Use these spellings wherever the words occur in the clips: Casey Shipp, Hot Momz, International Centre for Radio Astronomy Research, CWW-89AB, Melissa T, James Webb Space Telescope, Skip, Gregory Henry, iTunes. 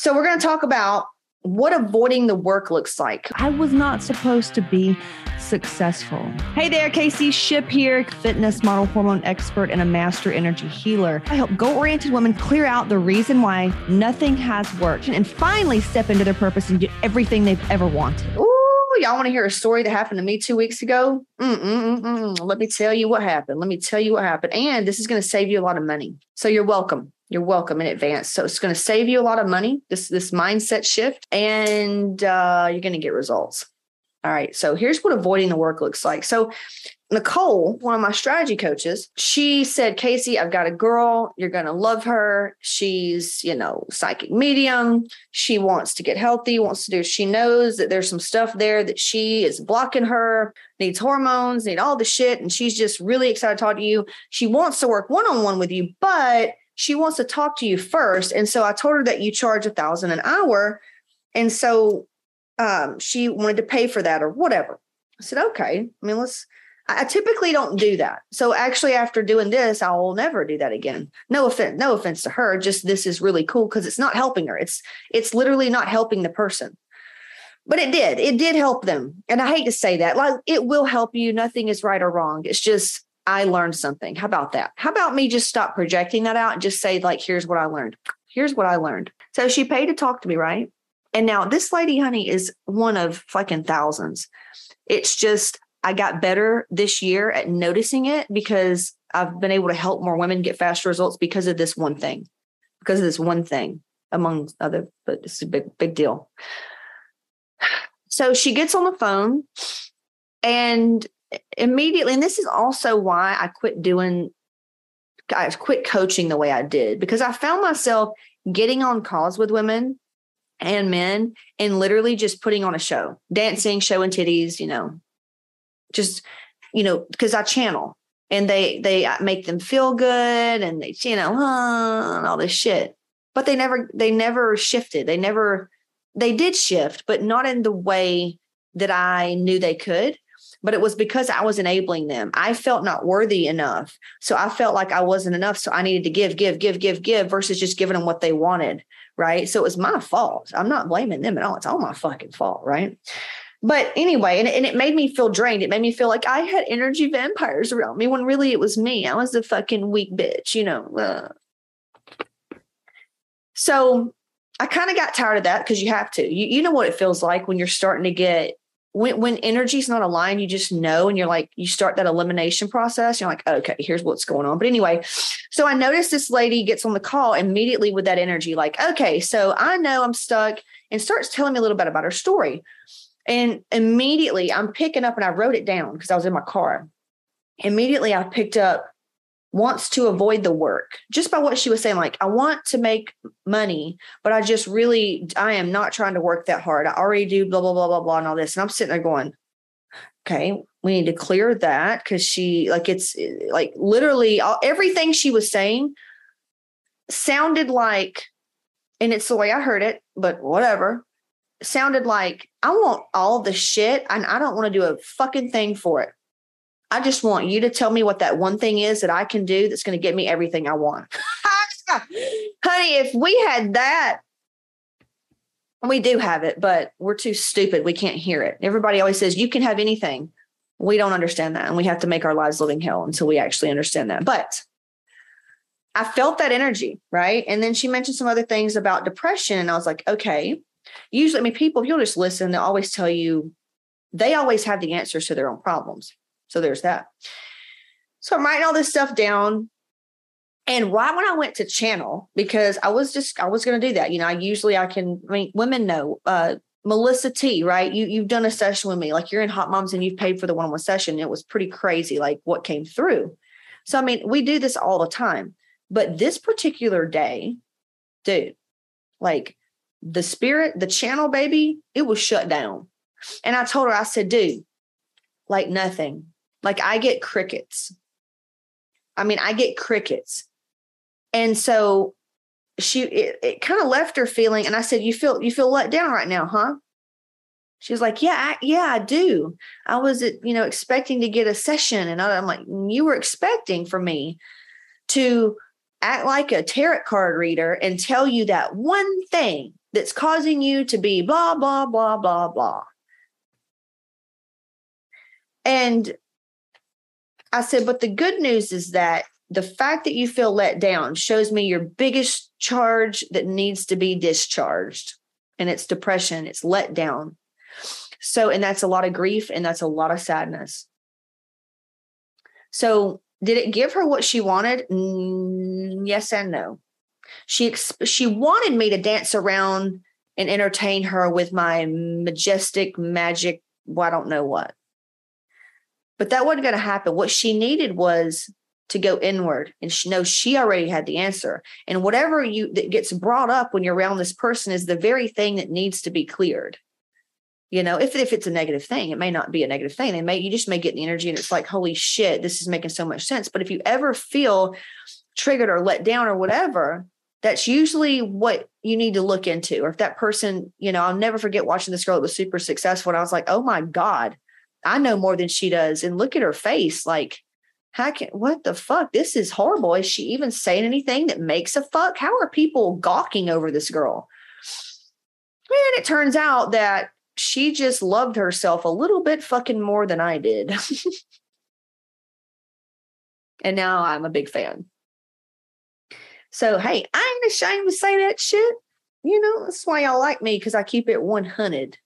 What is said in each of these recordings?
So we're going to talk about what avoiding the work looks like. I was not supposed to be successful. Hey there, Casey Shipp here, fitness model, hormone expert, and a master energy healer. I help goal-oriented women clear out the reason why nothing has worked and finally step into their purpose and get everything they've ever wanted. Ooh, y'all want to hear a story that happened to me 2 weeks ago? Let me tell you what happened. And this is going to save you a lot of money. So you're welcome. You're welcome in advance. So it's going to save you a lot of money, this mindset shift, and you're going to get results. All right. So here's what avoiding the work looks like. So Nicole, one of my strategy coaches, she said, Casey, I've got a girl. You're going to love her. She's, psychic medium. She wants to get healthy, she knows that there's some stuff there that she is blocking her, needs hormones, need all the shit. And she's just really excited to talk to you. She wants to work one-on-one with you, but she wants to talk to you first. And so I told her that you charge $1,000 an hour. And so she wanted to pay for that or whatever. I said, okay, I typically don't do that. So actually after doing this, I will never do that again. No offense to her. Just, this is really cool because it's not helping her. It's literally not helping the person, but it did help them. And I hate to say that, like, it will help you. Nothing is right or wrong. It's just, I learned something. How about that? How about me just stop projecting that out and just say, like, here's what I learned. So she paid to talk to me, right? And now this lady, honey, is one of fucking thousands. It's just, I got better this year at noticing it because I've been able to help more women get faster results because of this one thing among other, but it's a big deal. So she gets on the phone and immediately, and this is also why I quit coaching the way I did, because I found myself getting on calls with women and men and literally just putting on a show, dancing, showing titties, because I channel and they make them feel good and they, and all this shit, but they never shifted. They did shift, but not in the way that I knew they could. But it was because I was enabling them. I felt not worthy enough. So I felt like I wasn't enough. So I needed to give versus just giving them what they wanted. Right. So it was my fault. I'm not blaming them at all. It's all my fucking fault. Right. But anyway, and it made me feel drained. It made me feel like I had energy vampires around me when really it was me. I was the fucking weak bitch, So I kind of got tired of that because you have to. You know what it feels like when you're starting to get, when energy's not aligned, you just know, and you're like, you start that elimination process. You're like, okay, here's what's going on. But anyway, so I noticed this lady gets on the call immediately with that energy, like, okay, so I know I'm stuck, and starts telling me a little bit about her story. And immediately I'm picking up, and I wrote it down because I was in my car. Immediately I picked up, wants to avoid the work, just by what she was saying. Like, I want to make money, but I am not trying to work that hard. I already do blah, blah, blah, blah, blah, and all this. And I'm sitting there going, okay, we need to clear that. Cause she, like, it's like literally everything she was saying sounded like, and it's the way I heard it, but whatever. Sounded like, I want all the shit and I don't want to do a fucking thing for it. I just want you to tell me what that one thing is that I can do that's going to get me everything I want. Honey, if we had that, we do have it, but we're too stupid. We can't hear it. Everybody always says you can have anything. We don't understand that. And we have to make our lives living hell until we actually understand that. But I felt that energy, right? And then she mentioned some other things about depression. And I was like, okay, usually, people, if you'll just listen, they'll always tell you, they always have the answers to their own problems. So there's that. So I'm writing all this stuff down. And right when I went to channel, because I was going to do that. Women know, Melissa T, right? You've done a session with me, like you're in Hot Momz and you've paid for the one-on-one session. It was pretty crazy, like what came through. So, we do this all the time, but this particular day, dude, like the spirit, the channel, baby, it was shut down. And I told her, I said, dude, like nothing. Like I get crickets. And so it kind of left her feeling. And I said, you feel let down right now, huh? She was like, yeah, I do. I was, expecting to get a session. And I'm like, you were expecting for me to act like a tarot card reader and tell you that one thing that's causing you to be blah, blah, blah, blah, blah. And I said, but the good news is that the fact that you feel let down shows me your biggest charge that needs to be discharged. And it's depression. It's let down. So, and that's a lot of grief and that's a lot of sadness. So did it give her what she wanted? Yes and no. She wanted me to dance around and entertain her with my majestic magic, well, I don't know what. But that wasn't going to happen. What she needed was to go inward. And she knows she already had the answer. And whatever that gets brought up when you're around this person is the very thing that needs to be cleared. You know, if it's a negative thing, it may not be a negative thing. You just may get the energy and it's like, holy shit, this is making so much sense. But if you ever feel triggered or let down or whatever, that's usually what you need to look into. Or if that person, you know, I'll never forget watching this girl that was super successful. And I was like, oh my God, I know more than she does. And look at her face. Like, what the fuck? This is horrible. Is she even saying anything that makes a fuck? How are people gawking over this girl? And it turns out that she just loved herself a little bit fucking more than I did. And now I'm a big fan. So, hey, I ain't ashamed to say that shit. You know, that's why y'all like me, because I keep it 100.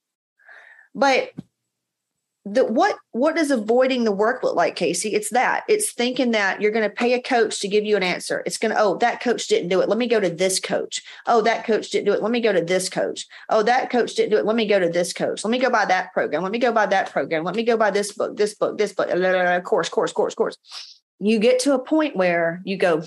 But what does avoiding the work look like, Casey? It's that. It's thinking that you're going to pay a coach to give you an answer. It's going to, oh, that coach didn't do it. Let me go to this coach. Oh, that coach didn't do it. Let me go to this coach. Oh, that coach didn't do it. Let me go to this coach. Let me go buy that program. Let me go buy that program. Let me go buy this book, this book, this book, course. You get to a point where you go,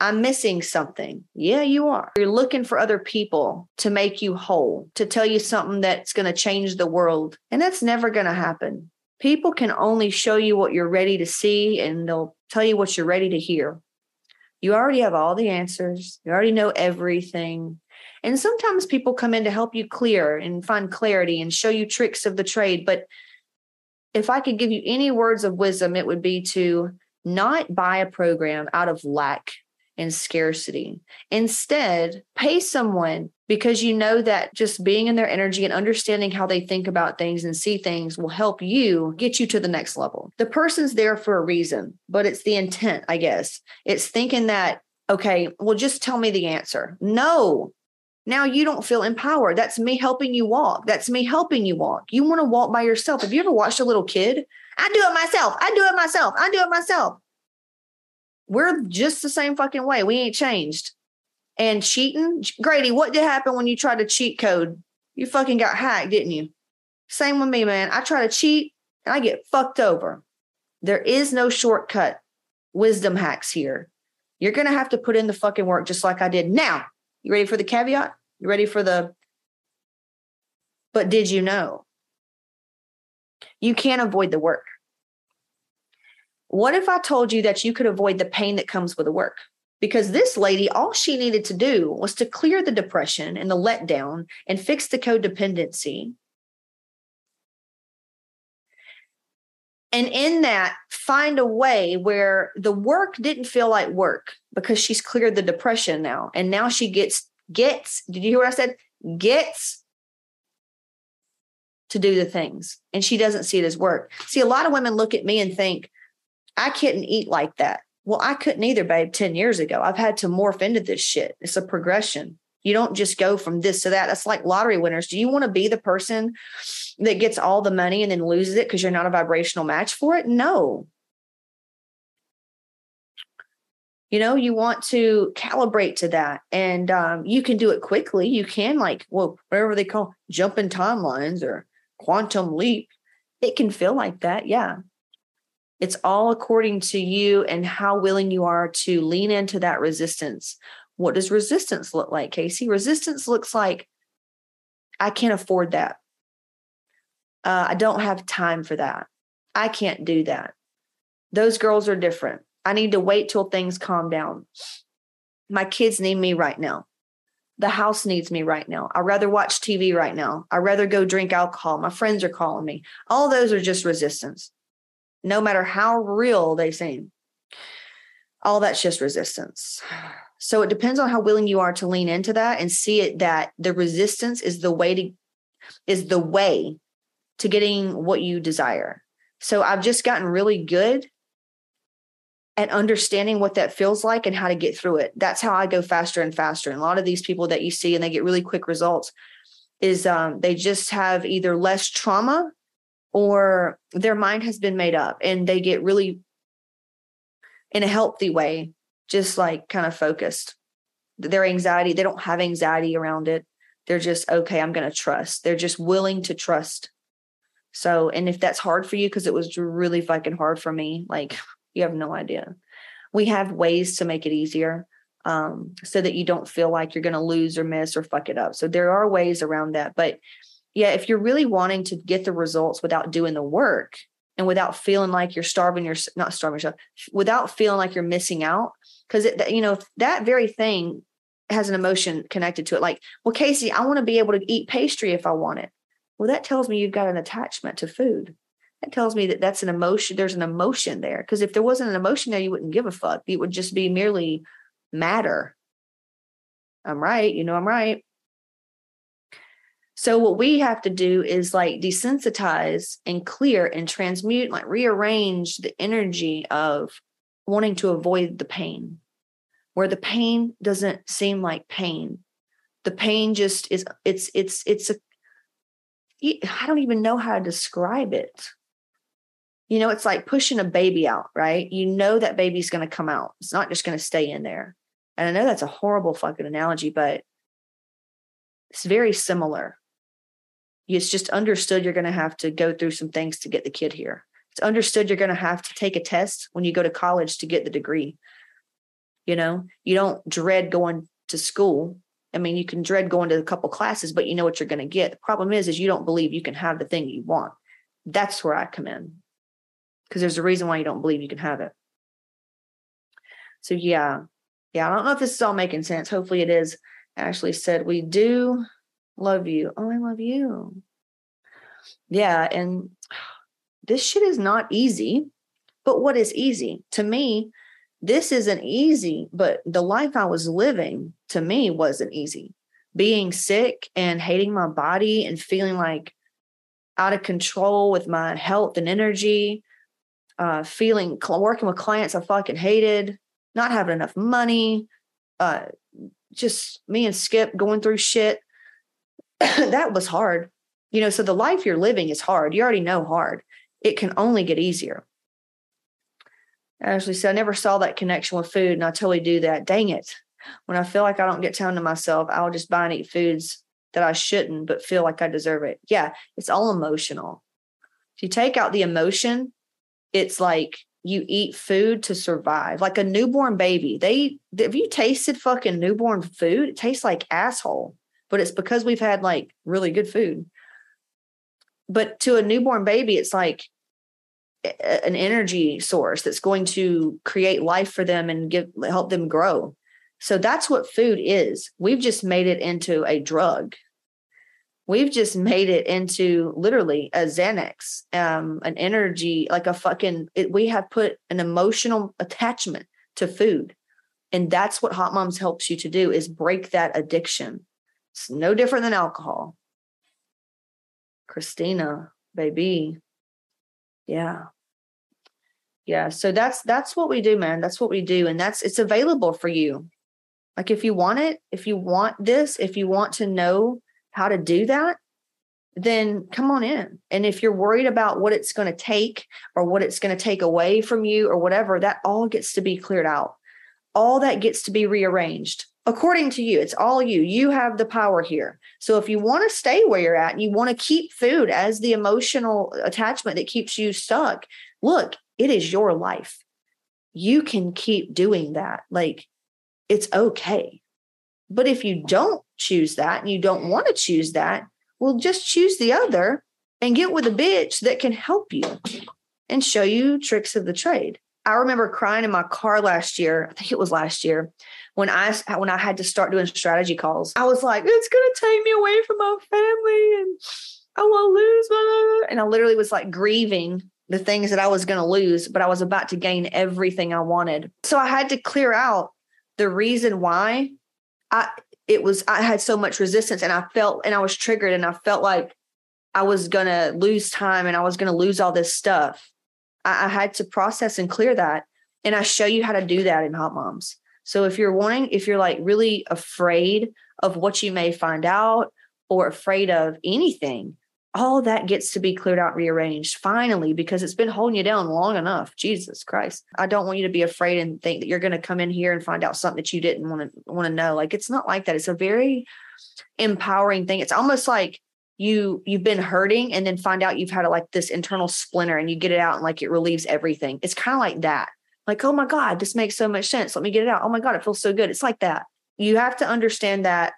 I'm missing something. Yeah, you are. You're looking for other people to make you whole, to tell you something that's going to change the world. And that's never going to happen. People can only show you what you're ready to see, and they'll tell you what you're ready to hear. You already have all the answers. You already know everything. And sometimes people come in to help you clear and find clarity and show you tricks of the trade. But if I could give you any words of wisdom, it would be to not buy a program out of lack and scarcity. Instead, pay someone, because you know that just being in their energy and understanding how they think about things and see things will help you get you to the next level. The person's there for a reason, but it's the intent, I guess. It's thinking that, okay, well, just tell me the answer. No, now you don't feel empowered. That's me helping you walk. You want to walk by yourself. Have you ever watched a little kid? I do it myself. We're just the same fucking way. We ain't changed. And cheating. Grady, what did happen when you tried to cheat code? You fucking got hacked, didn't you? Same with me, man. I try to cheat and I get fucked over. There is no shortcut wisdom hacks here. You're going to have to put in the fucking work just like I did. Now, you ready for the caveat? You ready for the, but did you know? You can't avoid the work. What if I told you that you could avoid the pain that comes with the work? Because this lady, all she needed to do was to clear the depression and the letdown and fix the codependency. And in that, find a way where the work didn't feel like work, because she's cleared the depression now. And now she gets, did you hear what I said? Gets to do the things. And she doesn't see it as work. See, a lot of women look at me and think, I couldn't eat like that. Well, I couldn't either, babe, 10 years ago. I've had to morph into this shit. It's a progression. You don't just go from this to that. That's like lottery winners. Do you want to be the person that gets all the money and then loses it because you're not a vibrational match for it? No. You know, you want to calibrate to that, and you can do it quickly. You can, like, well, whatever they call jumping timelines or quantum leap. It can feel like that. Yeah. It's all according to you and how willing you are to lean into that resistance. What does resistance look like, Casey? Resistance looks like, I can't afford that. I don't have time for that. I can't do that. Those girls are different. I need to wait till things calm down. My kids need me right now. The house needs me right now. I'd rather watch TV right now. I'd rather go drink alcohol. My friends are calling me. All those are just resistance, no matter how real they seem. all that's just resistance. So it depends on how willing you are to lean into that and see it, that the resistance is the way to getting what you desire. So I've just gotten really good at understanding what that feels like and how to get through it. That's how I go faster and faster. And a lot of these people that you see and they get really quick results is they just have either less trauma or their mind has been made up and they get really, in a healthy way, just like kind of focused. Their anxiety, they don't have anxiety around it. They're just, okay, I'm going to trust. They're just willing to trust. So, and if that's hard for you, because it was really fucking hard for me, like you have no idea. We have ways to make it easier so that you don't feel like you're going to lose or miss or fuck it up. So there are ways around that. But yeah, if you're really wanting to get the results without doing the work, and without feeling like you're starving, you're not starving yourself, without feeling like you're missing out. Because, you know, that very thing has an emotion connected to it. Like, well, Casey, I want to be able to eat pastry if I want it. Well, that tells me you've got an attachment to food. That tells me that that's an emotion. There's an emotion there. Because if there wasn't an emotion there, you wouldn't give a fuck. It would just be merely matter. I'm right. You know, I'm right. So what we have to do is like desensitize and clear and transmute, like rearrange the energy of wanting to avoid the pain, where the pain doesn't seem like pain. The pain just is, I don't even know how to describe it. You know, it's like pushing a baby out, right? You know that baby's going to come out. It's not just going to stay in there. And I know that's a horrible fucking analogy, but it's very similar. It's just understood you're going to have to go through some things to get the kid here. It's understood you're going to have to take a test when you go to college to get the degree. You know, you don't dread going to school. I mean, you can dread going to a couple classes, but you know what you're going to get. The problem is you don't believe you can have the thing you want. That's where I come in, because there's a reason why you don't believe you can have it. So, yeah, I don't know if this is all making sense. Hopefully it is. Ashley said, we do love you. Oh, I love you. Yeah. And this shit is not easy, but what is easy to me, this isn't easy, but the life I was living to me wasn't easy. Being sick and hating my body and feeling like out of control with my health and energy, working with clients I fucking hated, not having enough money, just me and Skip going through shit. That was hard. You know, so the life you're living is hard. You already know hard. It can only get easier. Ashley said, I never saw that connection with food, and I totally do that. Dang it. When I feel like I don't get time to myself, I'll just buy and eat foods that I shouldn't, but feel like I deserve it. Yeah, it's all emotional. If you take out the emotion, it's like, you eat food to survive. Like a newborn baby. Have you tasted fucking newborn food? It tastes like asshole, but it's because we've had like really good food. But to a newborn baby, it's like an energy source that's going to create life for them and help them grow. So that's what food is. We've just made it into a drug. We've just made it into literally a Xanax, an energy, like a fucking, we have put an emotional attachment to food. And that's what Hot Momz helps you to do, is break that addiction. It's no different than alcohol. Christina, baby. Yeah. Yeah. So that's what we do, man. That's what we do. And it's available for you. Like if you want it, if you want this, if you want to know how to do that, then come on in. And if you're worried about what it's going to take or what it's going to take away from you or whatever, that all gets to be cleared out. All that gets to be rearranged according to you. It's all you. You have the power here. So if you want to stay where you're at and you want to keep food as the emotional attachment that keeps you stuck, look, it is your life. You can keep doing that. Like, it's okay. But if you don't choose that and you don't want to choose that, well, just choose the other and get with a bitch that can help you and show you tricks of the trade. I remember crying in my car last year. I think it was last year when I had to start doing strategy calls. I was like, it's going to take me away from my family and I will lose my life. And I literally was like grieving the things that I was going to lose, but I was about to gain everything I wanted. So I had to clear out the reason why I had so much resistance, and I was triggered, and I felt like I was going to lose time and I was going to lose all this stuff. I had to process and clear that. And I show you how to do that in Hot Momz. So if you're like really afraid of what you may find out or afraid of anything, all that gets to be cleared out, rearranged finally, because it's been holding you down long enough. Jesus Christ. I don't want you to be afraid and think that you're going to come in here and find out something that you didn't want to know. Like, it's not like that. It's a very empowering thing. It's almost like you've been hurting and then find out you've had like this internal splinter and you get it out and like it relieves everything. It's kind of like that. Like, oh my God, this makes so much sense. Let me get it out. Oh my God, it feels so good. It's like that. You have to understand that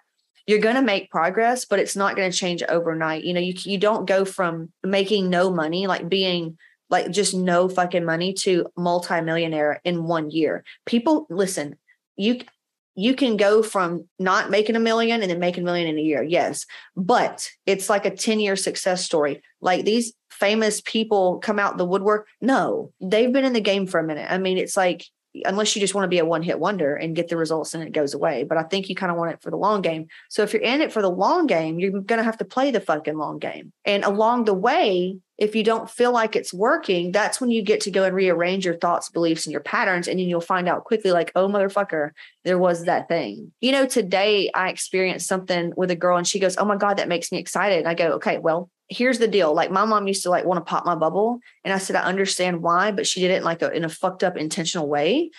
you're going to make progress, but it's not going to change overnight. You know, you don't go from making no money, like being like just no fucking money, to multimillionaire in 1 year. People, listen, you can go from not making $1 million and then making $1 million in a year. Yes. But it's like a 10-year success story. Like, these famous people come out the woodwork. No, they've been in the game for a minute. I mean, it's like, unless you just want to be a one-hit wonder and get the results and it goes away. But I think you kind of want it for the long game. So if you're in it for the long game, you're going to have to play the fucking long game. And along the way, if you don't feel like it's working, that's when you get to go and rearrange your thoughts, beliefs, and your patterns. And then you'll find out quickly, like, oh, motherfucker, there was that thing. You know, today I experienced something with a girl and she goes, oh my God, that makes me excited. And I go, okay, well, here's the deal. Like, my mom used to like want to pop my bubble. And I said, I understand why, but she did it like in a fucked up intentional way.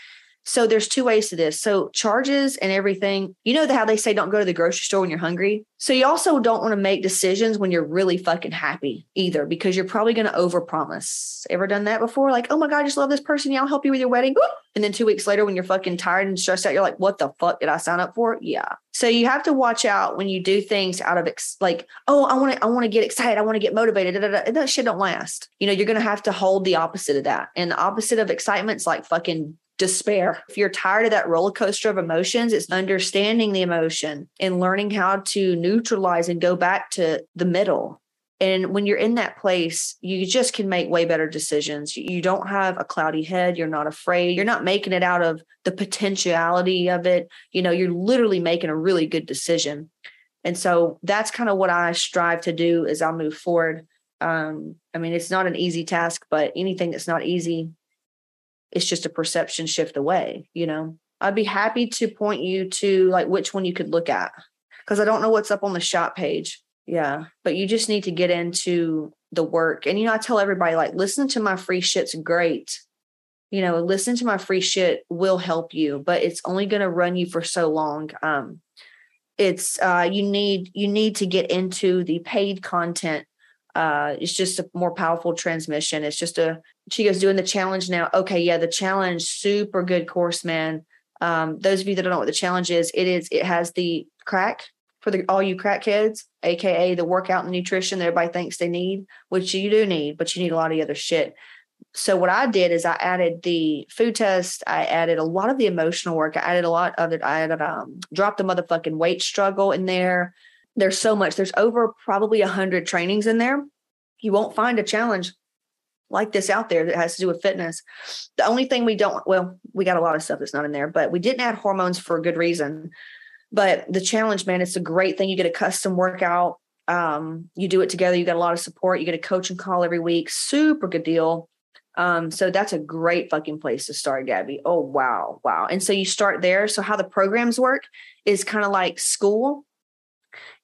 So there's two ways to this. So charges and everything, you know how they say don't go to the grocery store when you're hungry. So you also don't want to make decisions when you're really fucking happy either, because you're probably going to overpromise. Ever done that before? Like, oh my God, I just love this person. Yeah, I'll help you with your wedding. Woo! And then 2 weeks later, when you're fucking tired and stressed out, you're like, what the fuck did I sign up for? Yeah. So you have to watch out when you do things out of like, oh, I want to get excited. I want to get motivated. Da, da, da. That shit don't last. You know, you're going to have to hold the opposite of that. And the opposite of excitement's like fucking despair. If you're tired of that roller coaster of emotions, it's understanding the emotion and learning how to neutralize and go back to the middle. And when you're in that place, you just can make way better decisions. You don't have a cloudy head. You're not afraid. You're not making it out of the potentiality of it. You know, you're literally making a really good decision. And so that's kind of what I strive to do as I move forward. I mean, it's not an easy task, but anything that's not easy, it's just a perception shift away. You know, I'd be happy to point you to like which one you could look at, because I don't know what's up on the shop page. Yeah. But you just need to get into the work. And, you know, I tell everybody, like, listen to my free shit's great. You know, listen to my free shit will help you, but it's only going to run you for so long. It's you need to get into the paid content. It's just a more powerful transmission. It's just she goes, doing the challenge now. Okay. Yeah. The challenge, super good course, man. Those of you that don't know what the challenge is, it has the crack for all you crack heads, AKA the workout and nutrition that everybody thinks they need, which you do need, but you need a lot of the other shit. So what I did is I added the food test. I added a lot of the emotional work. I added a lot of it. I added, dropped the motherfucking weight struggle in there. There's so much. There's over probably 100 trainings in there. You won't find a challenge like this out there that has to do with fitness. The only thing we got a lot of stuff that's not in there, but we didn't add hormones for a good reason. But the challenge, man, it's a great thing. You get a custom workout. You do it together. You got a lot of support. You get a coaching call every week. Super good deal. So that's a great fucking place to start, Gabby. Oh, wow. Wow. And so you start there. So how the programs work is kind of like school.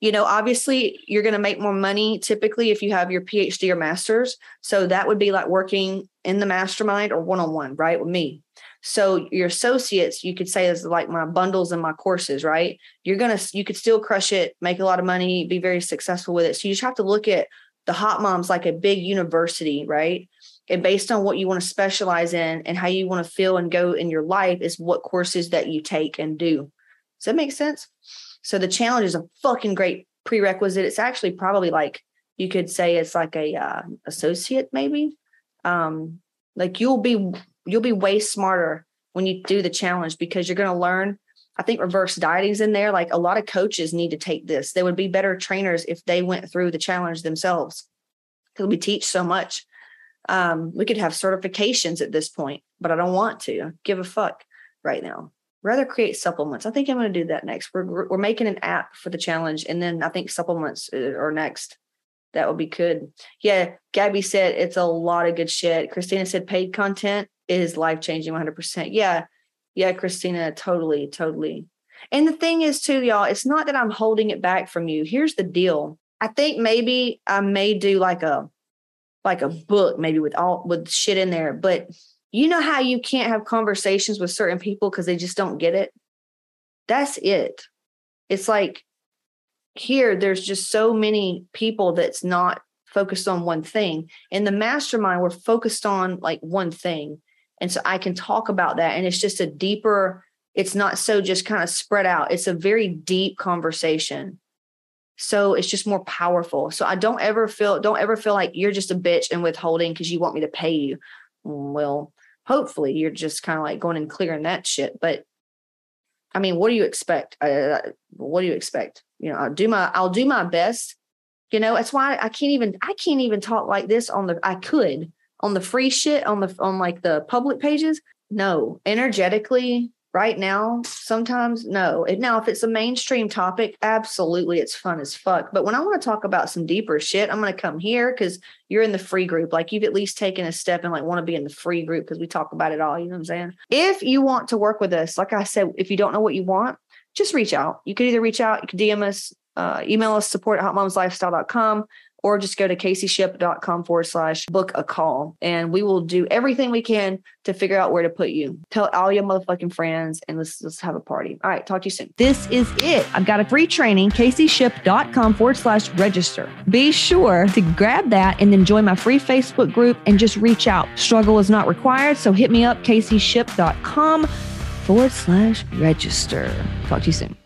You know, obviously you're going to make more money typically if you have your PhD or master's. So that would be like working in the mastermind or one-on-one, right? With me. So your associates, you could say, is like my bundles and my courses, right? You could still crush it, make a lot of money, be very successful with it. So you just have to look at the Hot Momz like a big university, right? And based on what you want to specialize in and how you want to feel and go in your life is what courses that you take and do. Does that make sense? So the challenge is a fucking great prerequisite. It's actually probably like, you could say it's like a associate maybe. Like you'll be way smarter when you do the challenge, because you're going to learn, I think reverse dieting's in there. Like a lot of coaches need to take this. They would be better trainers if they went through the challenge themselves, because we teach so much. We could have certifications at this point, but I don't want to. I give a fuck right now. Rather create supplements. I think I'm going to do that next. We're making an app for the challenge, and then I think supplements are next. That would be good. Yeah, Gabby said it's a lot of good shit. Christina said paid content is life-changing 100%. Yeah, Christina, totally. And the thing is, too, y'all, it's not that I'm holding it back from you. Here's the deal. I think maybe I may do like a book, maybe with shit in there. But you know how you can't have conversations with certain people because they just don't get it? That's it. It's like here, there's just so many people that's not focused on one thing. In the mastermind, we're focused on like one thing. And so I can talk about that. And it's just a deeper, it's not so just kind of spread out. It's a very deep conversation. So it's just more powerful. So I don't ever feel like you're just a bitch and withholding because you want me to pay you. Well, hopefully you're just kind of like going and clearing that shit. But I mean, what do you expect? You know, I'll do my best. You know, that's why I can't even talk like this on the free shit, on the public pages. No, energetically right now, sometimes no. Now, if it's a mainstream topic, absolutely, it's fun as fuck. But when I want to talk about some deeper shit, I'm going to come here because you're in the free group. Like you've at least taken a step and like want to be in the free group because we talk about it all. You know what I'm saying? If you want to work with us, like I said, if you don't know what you want, just reach out. You could either reach out, you could DM us, email us, support@hotmomslifestyle.com. Or just go to caseyshipp.com/book-a-call. And we will do everything we can to figure out where to put you. Tell all your motherfucking friends and let's have a party. All right, talk to you soon. This is it. I've got a free training, caseyshipp.com/register. Be sure to grab that and then join my free Facebook group and just reach out. Struggle is not required. So hit me up, caseyshipp.com/register. Talk to you soon.